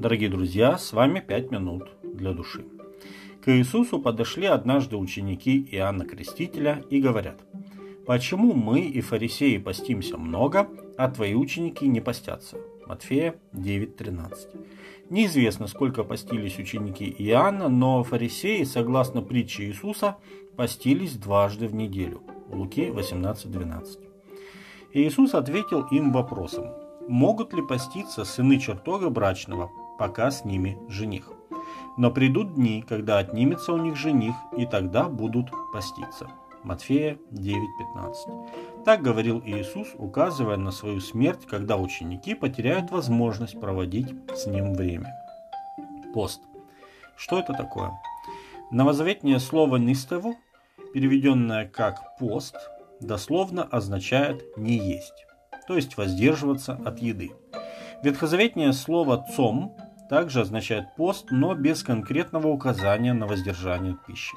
Дорогие друзья, с вами 5 минут для души. К Иисусу подошли однажды ученики Иоанна Крестителя и говорят: «Почему мы и фарисеи постимся много, а твои ученики не постятся?» Матфея 9:13. Неизвестно, сколько постились ученики Иоанна, но фарисеи, согласно притче Иисуса, постились дважды в неделю. Луки 18:12. Иисус ответил им вопросом: «Могут ли поститься сыны чертога брачного, пока с ними жених? Но придут дни, когда отнимется у них жених, и тогда будут поститься». Матфея 9:15. Так говорил Иисус, указывая на свою смерть, когда ученики потеряют возможность проводить с ним время. Пост. Что это такое? Новозаветное слово «нистево», переведенное как «пост», дословно означает «не есть», то есть воздерживаться от еды. Ветхозаветное слово «цом» также означает «пост», но без конкретного указания на воздержание от пищи.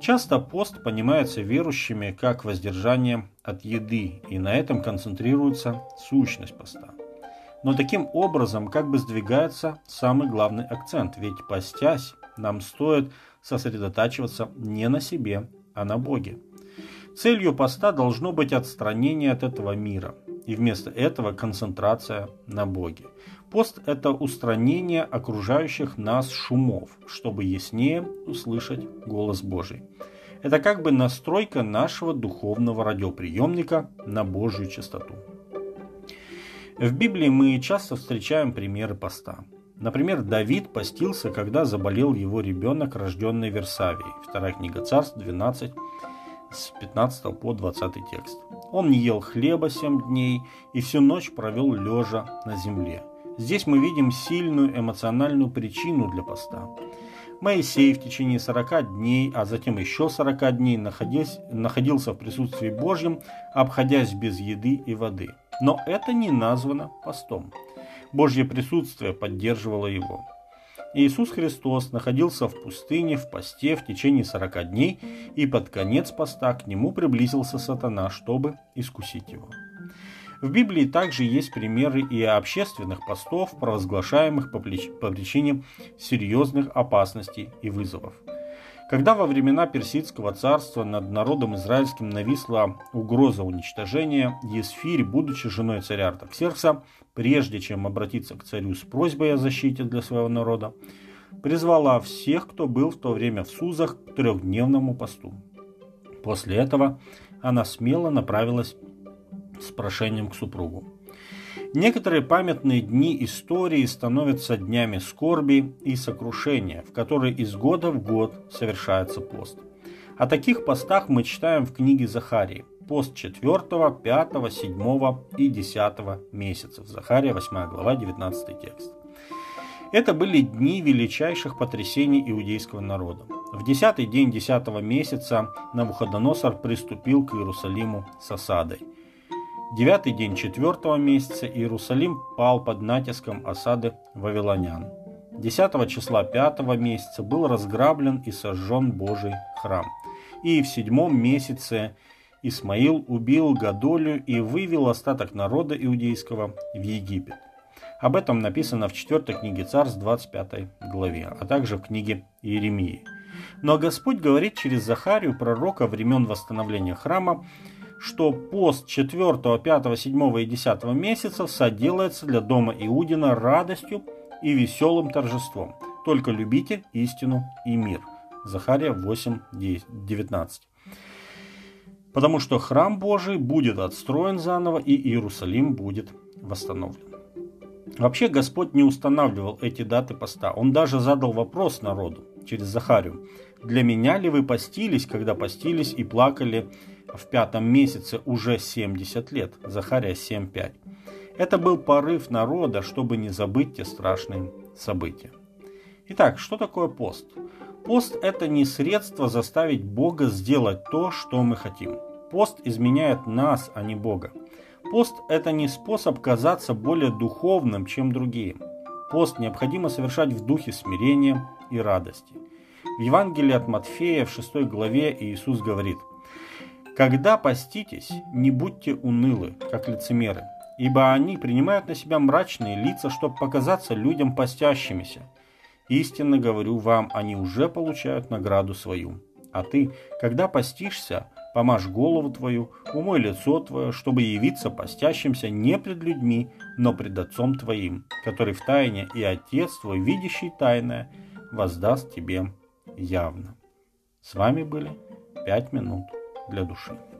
Часто пост понимается верующими как воздержание от еды, и на этом концентрируется сущность поста. Но таким образом как бы сдвигается самый главный акцент, ведь постясь, нам стоит сосредотачиваться не на себе, а на Боге. Целью поста должно быть отстранение от этого мира, и вместо этого концентрация на Боге. Пост – это устранение окружающих нас шумов, чтобы яснее услышать голос Божий. Это как бы настройка нашего духовного радиоприемника на Божью частоту. В Библии мы часто встречаем примеры поста. Например, Давид постился, когда заболел его ребенок, рожденный в Версавии. Вторая книга Царств 12. С 15 по 20 текст. Он не ел хлеба 7 дней и всю ночь провел лежа на земле. Здесь мы видим сильную эмоциональную причину для поста. Моисей в течение 40 дней, а затем еще 40 дней находился в присутствии Божьем, обходясь без еды и воды. Но это не названо постом. Божье присутствие поддерживало его. Иисус Христос находился в пустыне, в посте в течение 40 дней, и под конец поста к нему приблизился сатана, чтобы искусить его. В Библии также есть примеры и общественных постов, провозглашаемых по причине серьезных опасностей и вызовов. Когда во времена Персидского царства над народом израильским нависла угроза уничтожения, Есфирь, будучи женой царя Артаксеркса, прежде чем обратиться к царю с просьбой о защите для своего народа, призвала всех, кто был в то время в Сузах, к трехдневному посту. После этого она смело направилась с прошением к супругу. Некоторые памятные дни истории становятся днями скорби и сокрушения, в которые из года в год совершается пост. О таких постах мы читаем в книге Захарии. Пост 4, 5, 7 и 10 месяцев. Захария 8 глава 19 текст. Это были дни величайших потрясений иудейского народа. В 10-й день 10 месяца Навуходоносор приступил к Иерусалиму с осадой. 9-й день 4-го месяца Иерусалим пал под натиском осады вавилонян. 10-го числа 5-го месяца был разграблен и сожжен Божий храм. И в 7-м месяце Исмаил убил Годолию и вывел остаток народа иудейского в Египет. Об этом написано в 4-й книге Царств 25 главе, а также в книге Иеремии. Но Господь говорит через Захарию, пророка времен восстановления храма, что пост 4, 5, 7 и 10 месяцев соделается для дома Иудина радостью и веселым торжеством. Только любите истину и мир. Захария 8, 19. Потому что храм Божий будет отстроен заново, и Иерусалим будет восстановлен. Вообще Господь не устанавливал эти даты поста. Он даже задал вопрос народу через Захарию: «Для меня ли вы постились, когда постились и плакали в 5-м месяце уже 70 лет?» Захария 7:5. Это был порыв народа, чтобы не забыть те страшные события. Итак, что такое пост? Пост – это не средство заставить Бога сделать то, что мы хотим. Пост изменяет нас, а не Бога. Пост – это не способ казаться более духовным, чем другие. Пост необходимо совершать в духе смирения и радости. В Евангелии от Матфея в 6 главе Иисус говорит: «Когда поститесь, не будьте унылы, как лицемеры, ибо они принимают на себя мрачные лица, чтобы показаться людям постящимися. Истинно говорю вам, они уже получают награду свою. А ты, когда постишься, помажь голову твою, умой лицо твое, чтобы явиться постящимся не пред людьми, но пред Отцом твоим, который в тайне, и Отец твой, видящий тайное, воздаст тебе явно». С вами были 5 минут для души.